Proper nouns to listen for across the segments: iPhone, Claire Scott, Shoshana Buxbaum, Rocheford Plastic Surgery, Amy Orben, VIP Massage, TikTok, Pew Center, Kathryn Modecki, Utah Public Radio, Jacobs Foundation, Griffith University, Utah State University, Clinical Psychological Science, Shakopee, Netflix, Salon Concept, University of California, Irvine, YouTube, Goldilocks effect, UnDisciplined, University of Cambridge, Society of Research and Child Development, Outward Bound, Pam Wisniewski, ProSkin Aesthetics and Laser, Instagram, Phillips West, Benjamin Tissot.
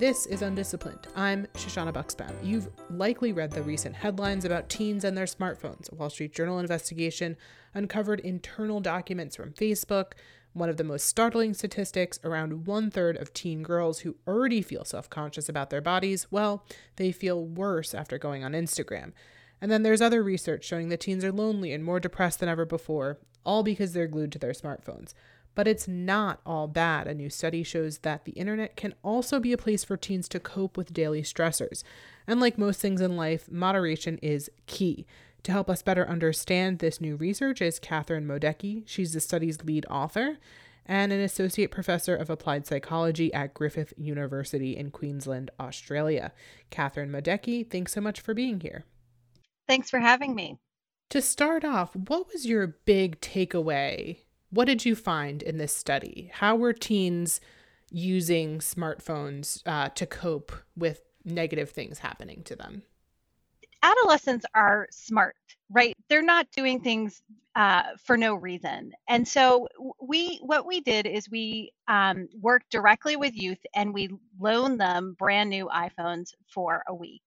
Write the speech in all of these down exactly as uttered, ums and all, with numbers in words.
This is Undisciplined. I'm Shoshana Buxbaum. You've likely read the recent headlines about teens and their smartphones. A Wall Street Journal investigation uncovered internal documents from Facebook. One of the most startling statistics, around one-third of teen girls who already feel self-conscious about their bodies, well, they feel worse after going on Instagram. And then there's other research showing that teens are lonely and more depressed than ever before, all because they're glued to their smartphones. But it's not all bad. A new study shows that the internet can also be a place for teens to cope with daily stressors. And like most things in life, moderation is key. To help us better understand this new research is Kathryn Modecki. She's the study's lead author and an associate professor of applied psychology at Griffith University in Queensland, Australia. Kathryn Modecki, thanks so much for being here. Thanks for having me. To start off, what was your big takeaway? What did you find in this study? How were teens using smartphones uh, to cope with negative things happening to them? Adolescents are smart, right? They're not doing things uh, for no reason. And so we, what we did is we um, worked directly with youth and we loaned them brand new iPhones for a week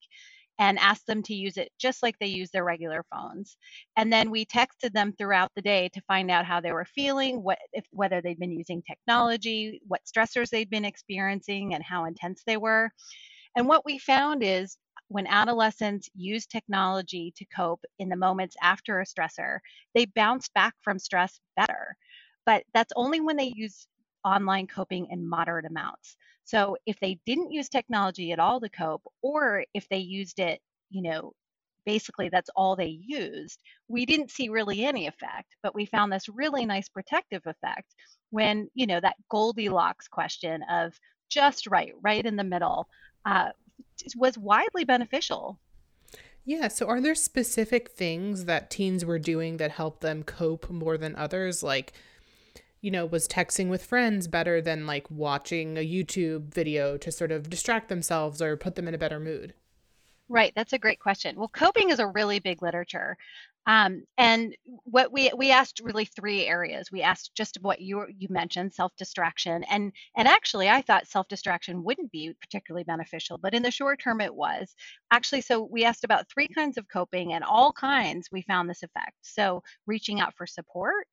and asked them to use it just like they use their regular phones. And then we texted them throughout the day to find out how they were feeling, what if whether they'd been using technology, what stressors they'd been experiencing, and how intense they were. And what we found is when adolescents use technology to cope in the moments after a stressor, they bounce back from stress better. But that's only when they use online coping in moderate amounts. So if they didn't use technology at all to cope, or if they used it, you know, basically that's all they used, we didn't see really any effect, but we found this really nice protective effect when, you know, that Goldilocks question of just right, right in the middle, uh, was widely beneficial. Yeah. So are there specific things that teens were doing that helped them cope more than others? Like, you know, was texting with friends better than like watching a YouTube video to sort of distract themselves or put them in a better mood? Right. That's a great question. Well, coping is a really big literature. Um, and what we, we asked really three areas. We asked just what you you mentioned, self-distraction. And, and actually, I thought self-distraction wouldn't be particularly beneficial, but in the short term, it was. Actually, so we asked about three kinds of coping, and all kinds we found this effect. So reaching out for support,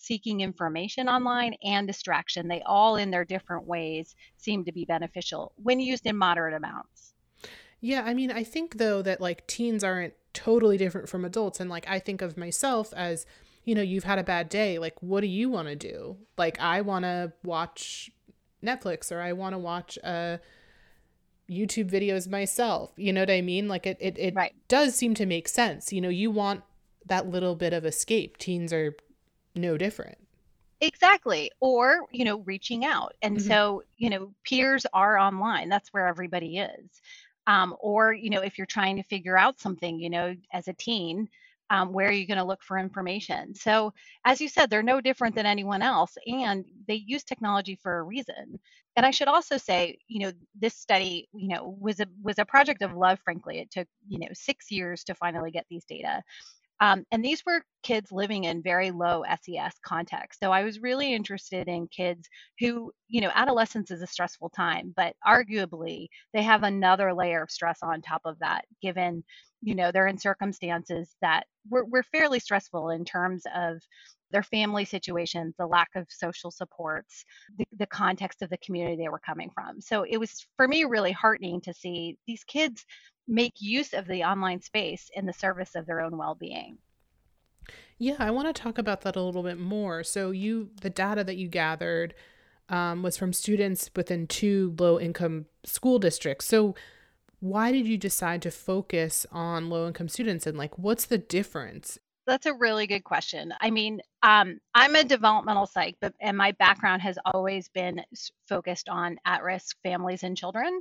seeking information online, and distraction, they all in their different ways seem to be beneficial when used in moderate amounts. Yeah. I mean, I think though that like teens aren't totally different from adults. And like, I think of myself as, you know, you've had a bad day. Like, what do you want to do? Like, I want to watch Netflix, or I want to watch uh, YouTube videos myself. You know what I mean? Like it, it, it right. does seem to make sense. You know, you want that little bit of escape. Teens are no different. Exactly. Or, you know, reaching out. And mm-hmm. so, you know, peers are online. That's where everybody is. Um, or, you know, if you're trying to figure out something, you know, as a teen, um, where are you going to look for information? So as you said, they're no different than anyone else, and they use technology for a reason. And I should also say, you know, this study, you know, was a, was a project of love, frankly. It took, you know, six years to finally get these data. Um, and these were kids living in very low S E S contexts. So I was really interested in kids who, you know, adolescence is a stressful time, but arguably they have another layer of stress on top of that, given, you know, they're in circumstances that were, were fairly stressful in terms of their family situations, the lack of social supports, the, the context of the community they were coming from. So it was, for me, really heartening to see these kids make use of the online space in the service of their own well-being. Yeah, I want to talk about that a little bit more. So you, the data that you gathered um, was from students within two low-income school districts. So why did you decide to focus on low-income students, and like, what's the difference? That's a really good question. I mean, um, I'm a developmental psych, but and my background has always been focused on at-risk families and children.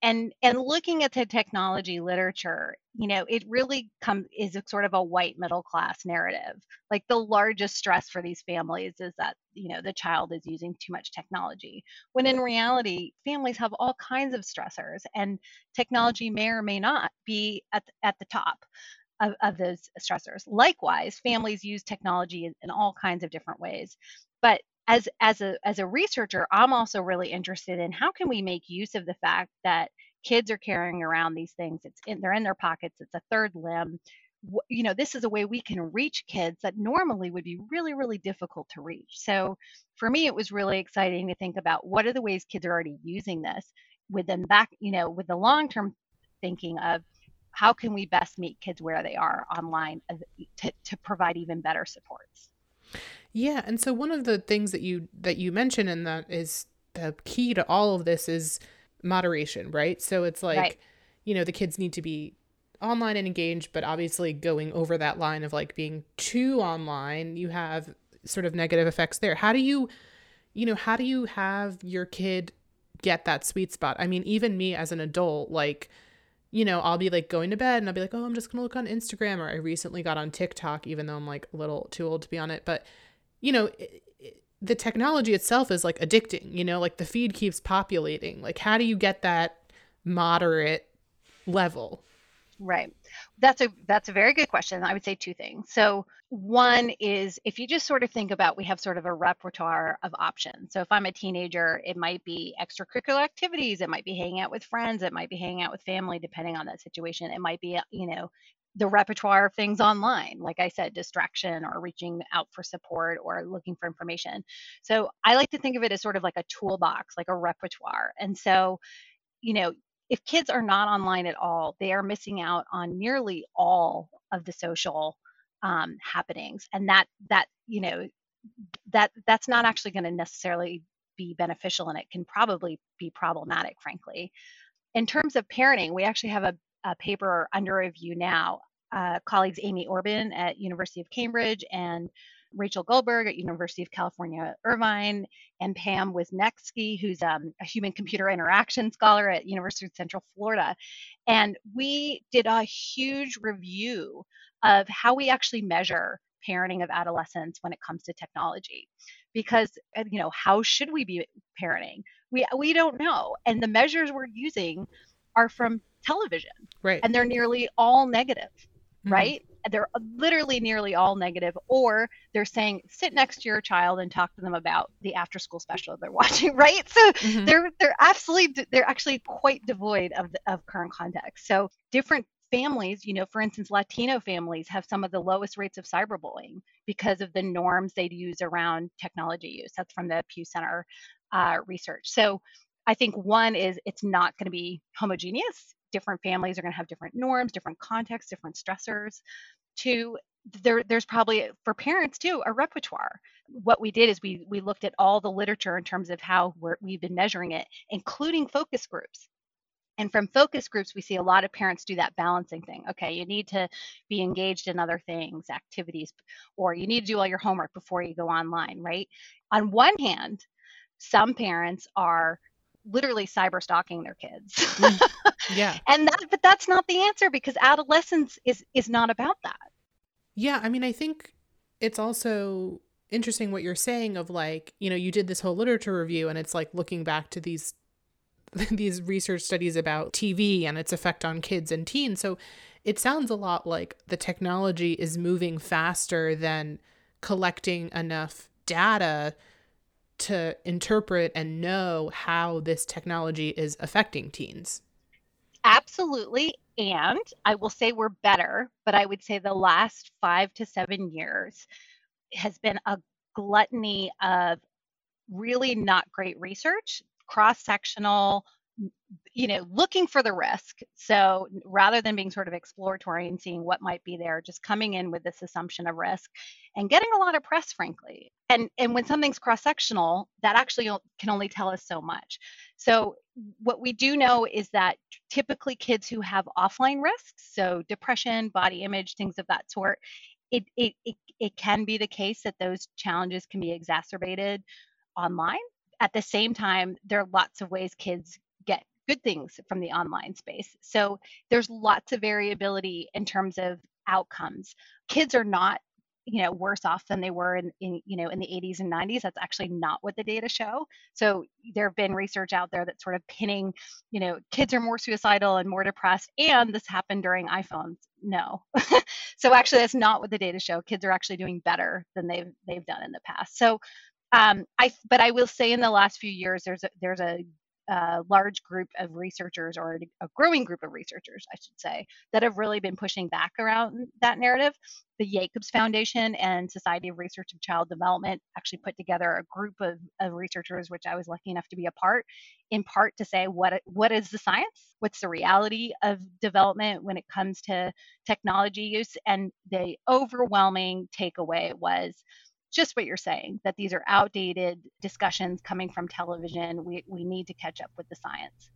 And and looking at the technology literature, you know, it really comes is a sort of a white middle class narrative. Like the largest stress for these families is that, you know, the child is using too much technology. When in reality, families have all kinds of stressors, and technology may or may not be at at the top of, of those stressors. Likewise, families use technology in all kinds of different ways. But as as a as a researcher, I'm also really interested in how can we make use of the fact that kids are carrying around these things. It's in, they're in their pockets. It's a third limb. You know, this is a way we can reach kids that normally would be really, really difficult to reach. So for me, it was really exciting to think about what are the ways kids are already using this with them back, you know, with the long-term thinking of how can we best meet kids where they are online to, to provide even better supports. Yeah. And so one of the things that you, that you mentioned, and that is the key to all of this, is moderation, right? So it's like, right. you know, the kids need to be online and engaged, but obviously going over that line of like being too online, you have sort of negative effects there. How do you, you know, how do you have your kid get that sweet spot? I mean, even me as an adult, like, you know, I'll be like going to bed and I'll be like, oh, I'm just going to look on Instagram, or I recently got on TikTok, even though I'm like a little too old to be on it. But, you know, it, it, the technology itself is like addicting, you know, like the feed keeps populating. Like, how do you get that moderate level? Right. That's a that's a very good question. I would say two things. So one is, if you just sort of think about, we have sort of a repertoire of options. So if I'm a teenager, it might be extracurricular activities. It might be hanging out with friends. It might be hanging out with family, depending on that situation. It might be, you know, the repertoire of things online. Like I said, distraction or reaching out for support or looking for information. So I like to think of it as sort of like a toolbox, like a repertoire. And so, you know, if kids are not online at all, they are missing out on nearly all of the social um, happenings. And that, that, you know, that that's not actually going to necessarily be beneficial, and it can probably be problematic, frankly. In terms of parenting, we actually have a, a paper under review now. Uh, colleagues Amy Orben at University of Cambridge and Rachel Goldberg at University of California, Irvine, and Pam Wisniewski, who's um, a human-computer interaction scholar at University of Central Florida. And we did a huge review of how we actually measure parenting of adolescents when it comes to technology. Because, you know, how should we be parenting? We, we don't know. And the measures we're using are from television. Right. And they're nearly all negative. Right? They're literally nearly all negative, or they're saying, sit next to your child and talk to them about the after school special they're watching. Right. So mm-hmm. they're, they're absolutely, they're actually quite devoid of, of current context. So different families, you know, for instance, Latino families have some of the lowest rates of cyberbullying because of the norms they'd use around technology use. That's from the Pew Center uh, research. So I think one is, it's not going to be homogeneous. Different families are going to have different norms, different contexts, different stressors. Two, there, there's probably, for parents too, a repertoire. What we did is we we looked at all the literature in terms of how we're, we've been measuring it, including focus groups. And from focus groups, we see a lot of parents do that balancing thing. Okay, you need to be engaged in other things, activities, or you need to do all your homework before you go online, right? On one hand, some parents are literally cyber stalking their kids. Mm. Yeah. And that, but that's not the answer, because adolescence is, is not about that. Yeah. I mean, I think it's also interesting what you're saying of like, you know, you did this whole literature review, and it's like looking back to these, these research studies about T V and its effect on kids and teens. So it sounds a lot like the technology is moving faster than collecting enough data to interpret and know how this technology is affecting teens. Absolutely. And I will say we're better, but I would say the last five to seven years has been a gluttony of really not great research, cross-sectional, you know, looking for the risk. So rather than being sort of exploratory and seeing what might be there, just coming in with this assumption of risk and getting a lot of press, frankly. And and when something's cross-sectional, that actually can only tell us so much. So what we do know is that typically kids who have offline risks, so depression, body image, things of that sort, it it it, it can be the case that those challenges can be exacerbated online. At the same time, there are lots of ways kids get good things from the online space. So there's lots of variability in terms of outcomes. Kids are not, you know, worse off than they were in, in, you know, in the eighties and nineties. That's actually not what the data show. So there have been research out there that's sort of pinning, you know, kids are more suicidal and more depressed, and this happened during iPhones. No. So actually, that's not what the data show. Kids are actually doing better than they've, they've done in the past. So Um, I, but I will say in the last few years, there's a, there's a, a large group of researchers, or a growing group of researchers, I should say, that have really been pushing back around that narrative. The Jacobs Foundation and Society of Research and Child Development actually put together a group of, of researchers, which I was lucky enough to be a part, in part to say, what what is the science? What's the reality of development when it comes to technology use? And the overwhelming takeaway was just what you're saying, that these are outdated discussions coming from television. We we need to catch up with the science.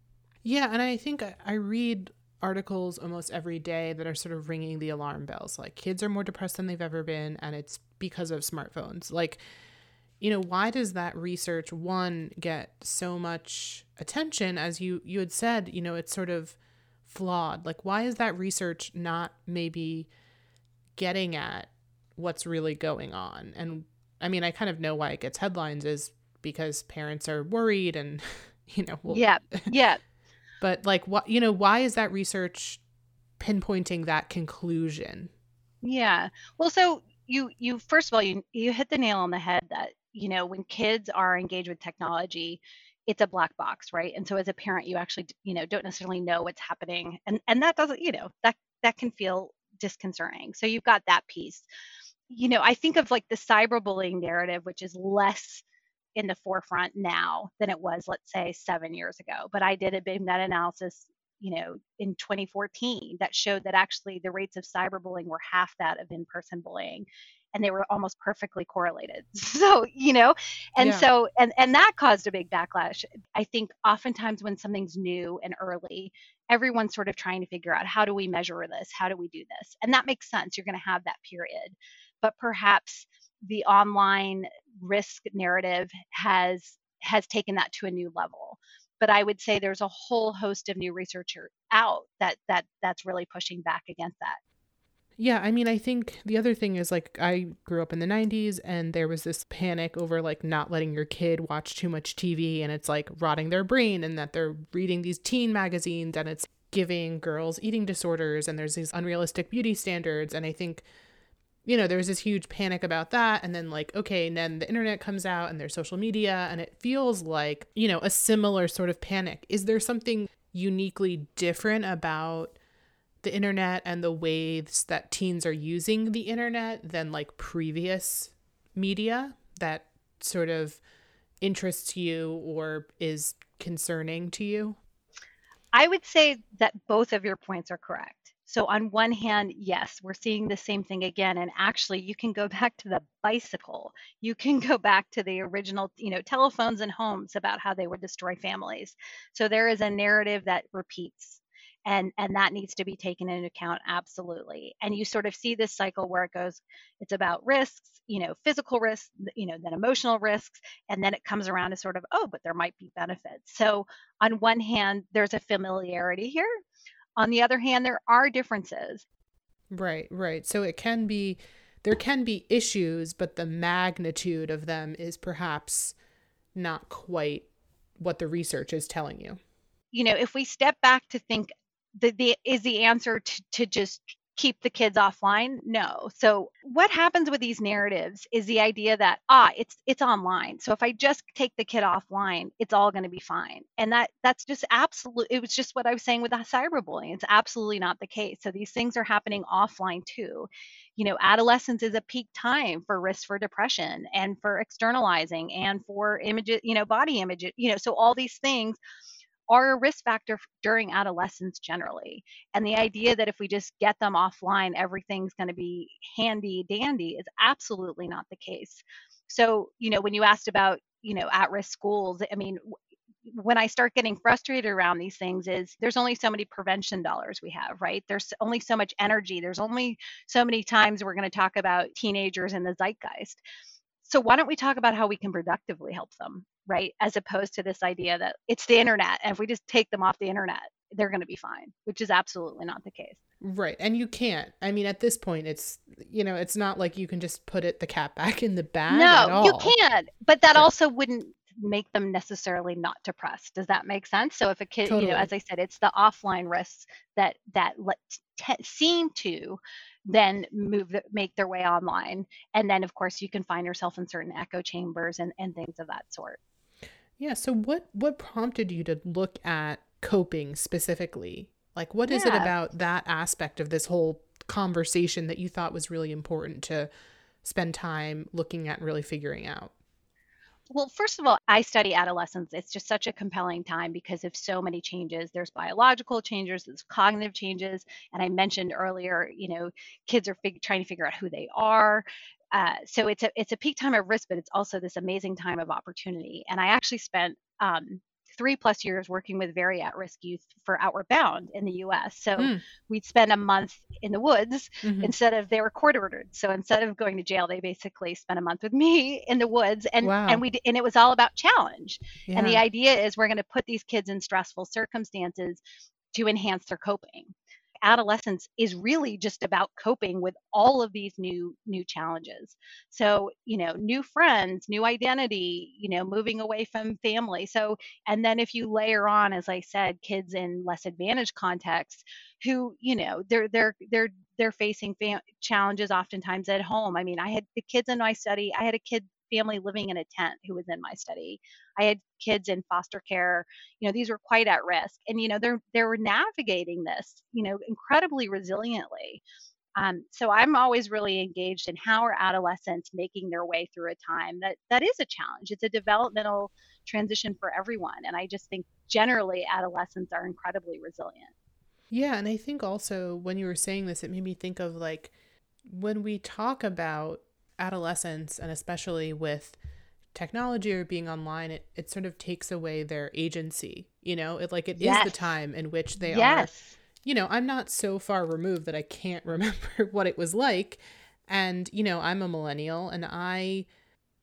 Yeah, and I think I read articles almost every day that are sort of ringing the alarm bells, like kids are more depressed than they've ever been, and it's because of smartphones. Like, you know, why does that research, one, get so much attention? As you, you had said, you know, it's sort of flawed. Like, why is that research not maybe getting at what's really going on? And I mean, I kind of know why it gets headlines is because parents are worried and, you know, well, yeah, yeah. But like, what, you know, why is that research pinpointing that conclusion? Yeah. Well, so you, you, first of all, you, you hit the nail on the head that, you know, when kids are engaged with technology, it's a black box, right? And so as a parent, you actually, you know, don't necessarily know what's happening. And, and that doesn't, you know, that, that can feel disconcerting. So you've got that piece. You know, I think of like the cyberbullying narrative, which is less in the forefront now than it was, let's say, seven years ago. But I did a big meta-analysis, you know, in twenty fourteen that showed that actually the rates of cyberbullying were half that of in-person bullying, and they were almost perfectly correlated. So, you know, and yeah. so, and, and that caused a big backlash. I think oftentimes when something's new and early, everyone's sort of trying to figure out, how do we measure this? How do we do this? And that makes sense. You're going to have that period. But perhaps the online risk narrative has has taken that to a new level. But I would say there's a whole host of new research out that that that's really pushing back against that. Yeah, I mean, I think the other thing is, like, I grew up in the nineties and there was this panic over like not letting your kid watch too much T V, and it's like rotting their brain, and that they're reading these teen magazines and it's giving girls eating disorders, and there's these unrealistic beauty standards. And I think, you know, there's this huge panic about that. And then like, okay, and then the internet comes out and there's social media, and it feels like, you know, a similar sort of panic. Is there something uniquely different about the internet and the ways that teens are using the internet than like previous media that sort of interests you or is concerning to you? I would say that both of your points are correct. So on one hand, yes, we're seeing the same thing again. And actually, you can go back to the bicycle. You can go back to the original, you know, telephones and homes about how they would destroy families. So there is a narrative that repeats. And, and that needs to be taken into account, absolutely. And you sort of see this cycle where it goes, it's about risks, you know, physical risks, you know, then emotional risks, and then it comes around to sort of, oh, but there might be benefits. So on one hand, there's a familiarity here. On the other hand, there are differences. Right, right. So it can be, there can be issues, but the magnitude of them is perhaps not quite what the research is telling you. You know, if we step back to think, the, the is the answer to, to just keep the kids offline? No. So what happens with these narratives is the idea that, ah, it's it's online. So if I just take the kid offline, it's all going to be fine. And that that's just absolute. It was just what I was saying with the cyberbullying. It's absolutely not the case. So these things are happening offline too. You know, adolescence is a peak time for risk for depression and for externalizing and for images, you know, body images, you know, so all these things are a risk factor during adolescence generally. And the idea that if we just get them offline, everything's going to be handy dandy is absolutely not the case. So, you know, when you asked about, you know, at-risk schools, I mean, when I start getting frustrated around these things is there's only so many prevention dollars we have, right? There's only so much energy. There's only so many times we're going to talk about teenagers in the zeitgeist. So why don't we talk about how we can productively help them, right? As opposed to this idea that it's the internet, and if we just take them off the internet, they're going to be fine, which is absolutely not the case. Right. And you can't, I mean, at this point, it's, you know, it's not like you can just put it, the cat back in the bag. No, at all. You can't. But that right. also wouldn't, make them necessarily not depressed. Does that make sense? So if a kid, totally. you know, as I said, it's the offline risks that that let, te- seem to then move, make their way online. And then, of course, you can find yourself in certain echo chambers and, and things of that sort. Yeah. So what, what prompted you to look at coping specifically? Like, what is yeah. it about that aspect of this whole conversation that you thought was really important to spend time looking at and really figuring out? Well, first of all, I study adolescence. It's just such a compelling time because of so many changes. There's biological changes, there's cognitive changes. And I mentioned earlier, you know, kids are fig- trying to figure out who they are. Uh, so it's a it's a peak time of risk, but it's also this amazing time of opportunity. And I actually spent um, three plus years working with very at-risk youth for Outward Bound in the U S. So mm. we'd spend a month in the woods mm-hmm. instead of, they were court ordered. So instead of going to jail, they basically spent a month with me in the woods, and, wow. and we, and it was all about challenge. Yeah. And the idea is we're going to put these kids in stressful circumstances to enhance their coping. Adolescence is really just about coping with all of these new new challenges. So, you know, new friends, new identity, you know, moving away from family. So, and then if you layer on, as I said, kids in less advantaged contexts who, you know, they're they're they're they're facing fam- challenges oftentimes at home. I mean, I had the kids in my study. I had a kid family living in a tent who was in my study. I had kids in foster care. You know, these were quite at risk. And, you know, they're, they were navigating this, you know, incredibly resiliently. Um, so I'm always really engaged in how are adolescents making their way through a time that that is a challenge. It's a developmental transition for everyone. And I just think generally adolescents are incredibly resilient. Yeah. And I think also when you were saying this, it made me think of like, when we talk about adolescence, and especially with technology or being online, it, it sort of takes away their agency, you know, it like it yes. is the time in which they yes. are, you know, I'm not so far removed that I can't remember what it was like. And, you know, I'm a millennial, and I,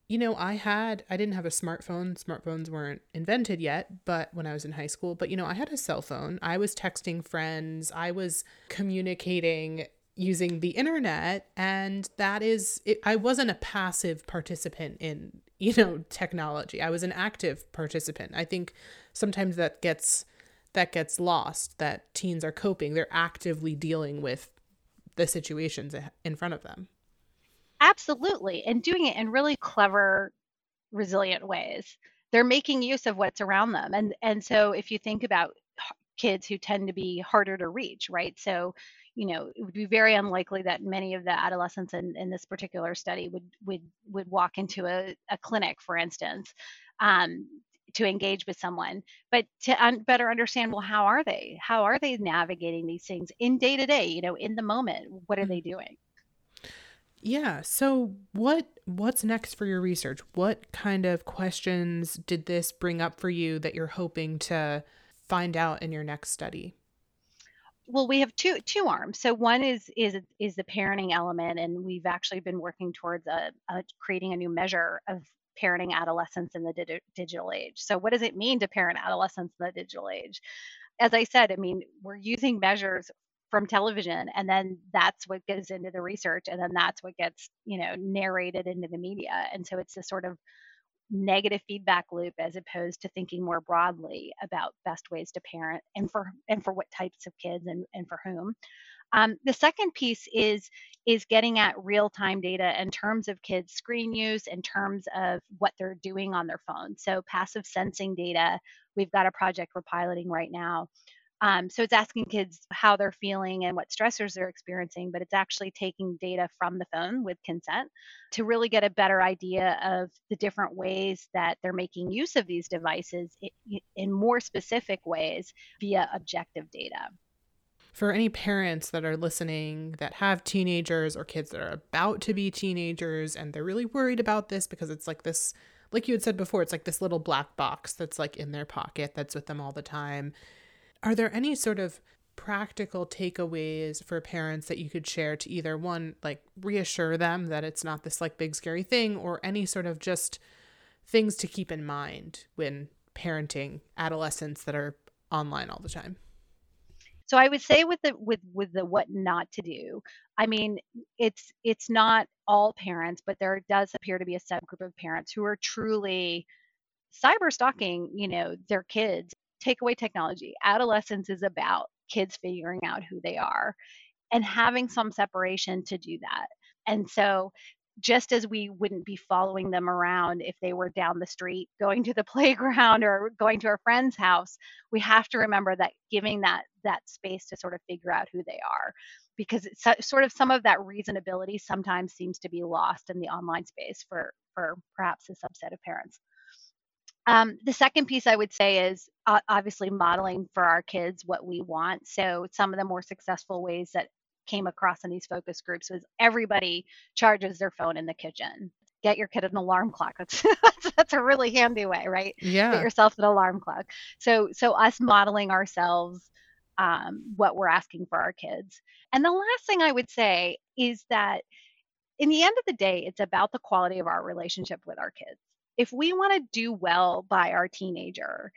you know, I had, I didn't have a smartphone. Smartphones weren't invented yet, but when I was in high school, but, you know, I had a cell phone, I was texting friends, I was communicating using the internet. And that is, it, I wasn't a passive participant in, you know, technology. I was an active participant. I think sometimes that gets, that gets lost, that teens are coping. They're actively dealing with the situations in front of them. Absolutely. And doing it in really clever, resilient ways. They're making use of what's around them. And, and so if you think about kids who tend to be harder to reach, right? So, you know, it would be very unlikely that many of the adolescents in, in this particular study would would would walk into a, a clinic, for instance, um, to engage with someone. But to un- better understand, well, how are they? How are they navigating these things in day to day, you know, in the moment? What are they doing? Yeah. So what what's next for your research? What kind of questions did this bring up for you that you're hoping to find out in your next study? Well, we have two two arms. So one is is is the parenting element, and we've actually been working towards a, a creating a new measure of parenting adolescents in the di- digital age. So what does it mean to parent adolescents in the digital age? As I said, I mean, we're using measures from television, and then that's what goes into the research, and then that's what gets, you know, narrated into the media. And so it's this sort of negative feedback loop, as opposed to thinking more broadly about best ways to parent and for and for what types of kids and, and for whom. Um, the second piece is is getting at real-time data in terms of kids' screen use, in terms of what they're doing on their phone. So passive sensing data, we've got a project we're piloting right now. Um, so it's asking kids how they're feeling and what stressors they're experiencing, but it's actually taking data from the phone with consent to really get a better idea of the different ways that they're making use of these devices in more specific ways via objective data. For any parents that are listening that have teenagers or kids that are about to be teenagers and they're really worried about this because it's like this, like you had said before, it's like this little black box that's like in their pocket, that's with them all the time. Are there any sort of practical takeaways for parents that you could share to either one, like reassure them that it's not this like big scary thing, or any sort of just things to keep in mind when parenting adolescents that are online all the time? So I would say with the with with the what not to do, I mean, it's it's not all parents, but there does appear to be a subgroup of parents who are truly cyber stalking, you know, their kids. Take away technology. Adolescence is about kids figuring out who they are and having some separation to do that. And so just as we wouldn't be following them around if they were down the street, going to the playground or going to our friend's house, we have to remember that giving that that space to sort of figure out who they are, because it's sort of some of that reasonability sometimes seems to be lost in the online space for, for perhaps a subset of parents. Um, the second piece I would say is uh, obviously modeling for our kids what we want. So some of the more successful ways that came across in these focus groups was everybody charges their phone in the kitchen. Get your kid an alarm clock. That's that's a really handy way, right? Yeah. Get yourself an alarm clock. So so us modeling ourselves um, what we're asking for our kids. And the last thing I would say is that in the end of the day, it's about the quality of our relationship with our kids. If we want to do well by our teenager,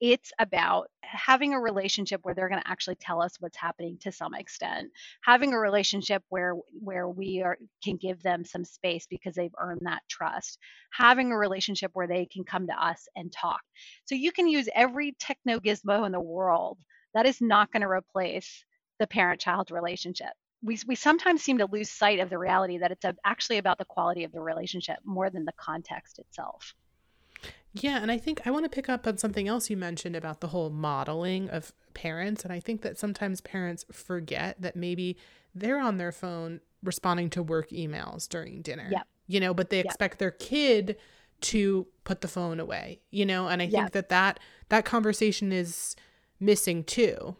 it's about having a relationship where they're going to actually tell us what's happening to some extent, having a relationship where where we are can give them some space because they've earned that trust, having a relationship where they can come to us and talk. So you can use every techno gizmo in the world. That is not going to replace the parent-child relationship. We we sometimes seem to lose sight of the reality that it's actually about the quality of the relationship more than the context itself. Yeah. And I think I want to pick up on something else you mentioned about the whole modeling of parents. And I think that sometimes parents forget that maybe they're on their phone responding to work emails during dinner, yep. you know, but they yep. expect their kid to put the phone away, you know, and I yep. think that, that that conversation is missing too.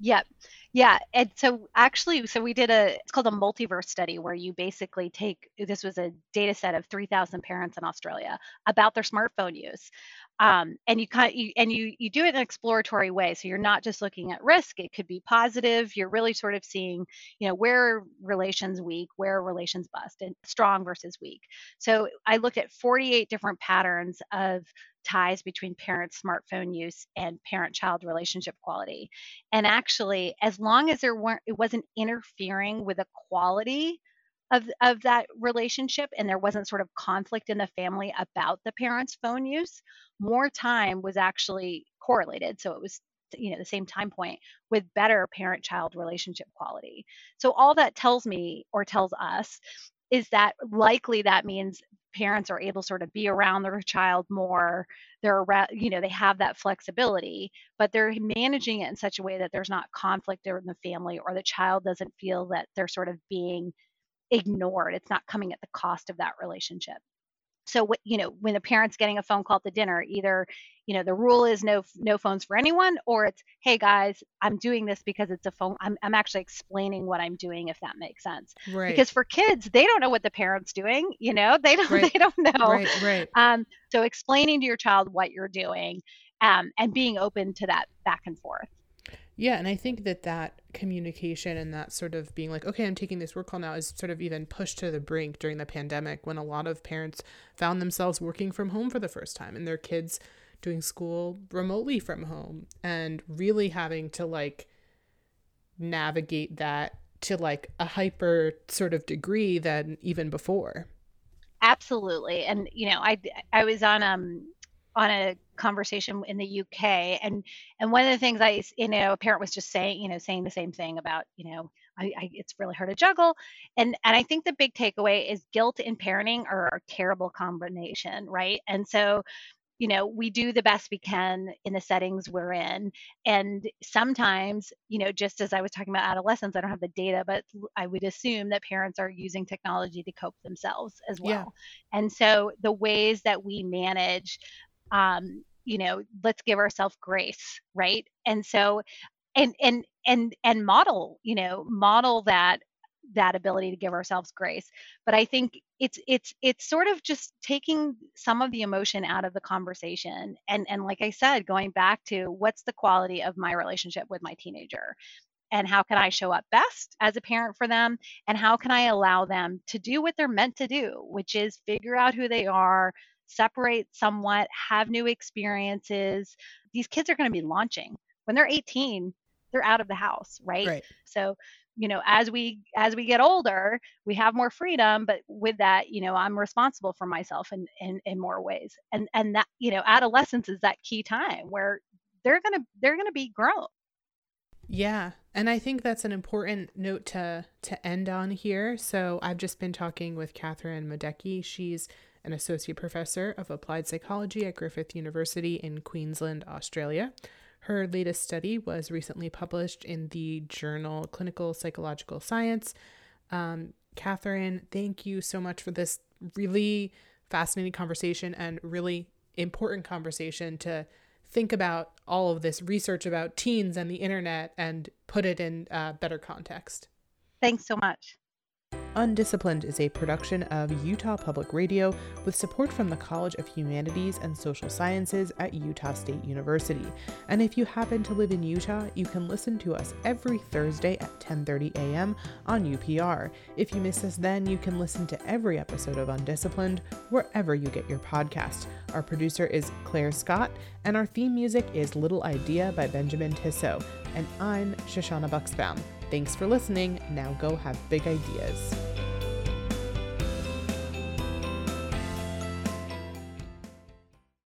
Yep. Yeah. And so actually, so we did a, it's called a multiverse study where you basically take, this was a data set of three thousand parents in Australia about their smartphone use. Um, and you kind you, and you, you do it in an exploratory way. So you're not just looking at risk. It could be positive. You're really sort of seeing, you know, where are relations weak, where are relations bust, and strong versus weak. So I looked at forty-eight different patterns of ties between parents' smartphone use and parent-child relationship quality. And actually, as long as there weren't, it wasn't interfering with the quality of, of that relationship and there wasn't sort of conflict in the family about the parents' phone use, more time was actually correlated. So it was, you know, the same time point with better parent-child relationship quality. So all that tells me or tells us is that likely that means parents are able to sort of be around their child more. They're, you know, they have that flexibility, but they're managing it in such a way that there's not conflict in the family or the child doesn't feel that they're sort of being ignored. It's not coming at the cost of that relationship. So, what, you know, when the parent's getting a phone call to dinner, either, you know, the rule is no no phones for anyone, or it's, hey, guys, I'm doing this because it's a phone. I'm I'm actually explaining what I'm doing, if that makes sense. Right. Because for kids, they don't know what the parent's doing. You know, they don't right. they don't know. Right, right. Um, so explaining to your child what you're doing um, and being open to that back and forth. Yeah. And I think that that communication and that sort of being like, okay, I'm taking this work call now is sort of even pushed to the brink during the pandemic when a lot of parents found themselves working from home for the first time and their kids doing school remotely from home and really having to like navigate that to like a hyper sort of degree than even before. Absolutely. And, you know, I, I was on, um, on a conversation in the U K. And, and one of the things I, you know, a parent was just saying, you know, saying the same thing about, you know, I, I, it's really hard to juggle. And, and I think the big takeaway is guilt and parenting are a terrible combination. Right. And so, you know, we do the best we can in the settings we're in. And sometimes, you know, just as I was talking about adolescents, I don't have the data, but I would assume that parents are using technology to cope themselves as well. Yeah. And so the ways that we manage Um, you know, let's give ourselves grace, right? And so, and and and and model, you know, model that that ability to give ourselves grace. But I think it's it's it's sort of just taking some of the emotion out of the conversation, and and like I said, going back to what's the quality of my relationship with my teenager, and how can I show up best as a parent for them, and how can I allow them to do what they're meant to do, which is figure out who they are, separate somewhat, have new experiences. These kids are going to be launching when they're eighteen. they're out of the house, right? Right. So, you know, as we as we get older, we have more freedom, but with that, you know, I'm responsible for myself in in, in more ways. And and that, you know, adolescence is that key time where they're gonna they're gonna be grown. Yeah. And I think that's an important note to to end on here. So I've just been talking with Kathryn Modecki. She's an associate professor of applied psychology at Griffith University in Queensland, Australia. Her latest study was recently published in the journal Clinical Psychological Science. Um, Kathryn, thank you so much for this really fascinating conversation and really important conversation to think about all of this research about teens and the internet and put it in uh, better context. Thanks so much. Undisciplined is a production of Utah Public Radio with support from the College of Humanities and Social Sciences at Utah State University. And if you happen to live in Utah, you can listen to us every Thursday at ten thirty a.m. on U P R. If you miss us then, you can listen to every episode of Undisciplined wherever you get your podcast. Our producer is Claire Scott, and our theme music is Little Idea by Benjamin Tissot. And I'm Shoshana Buxbaum. Thanks for listening. Now go have big ideas.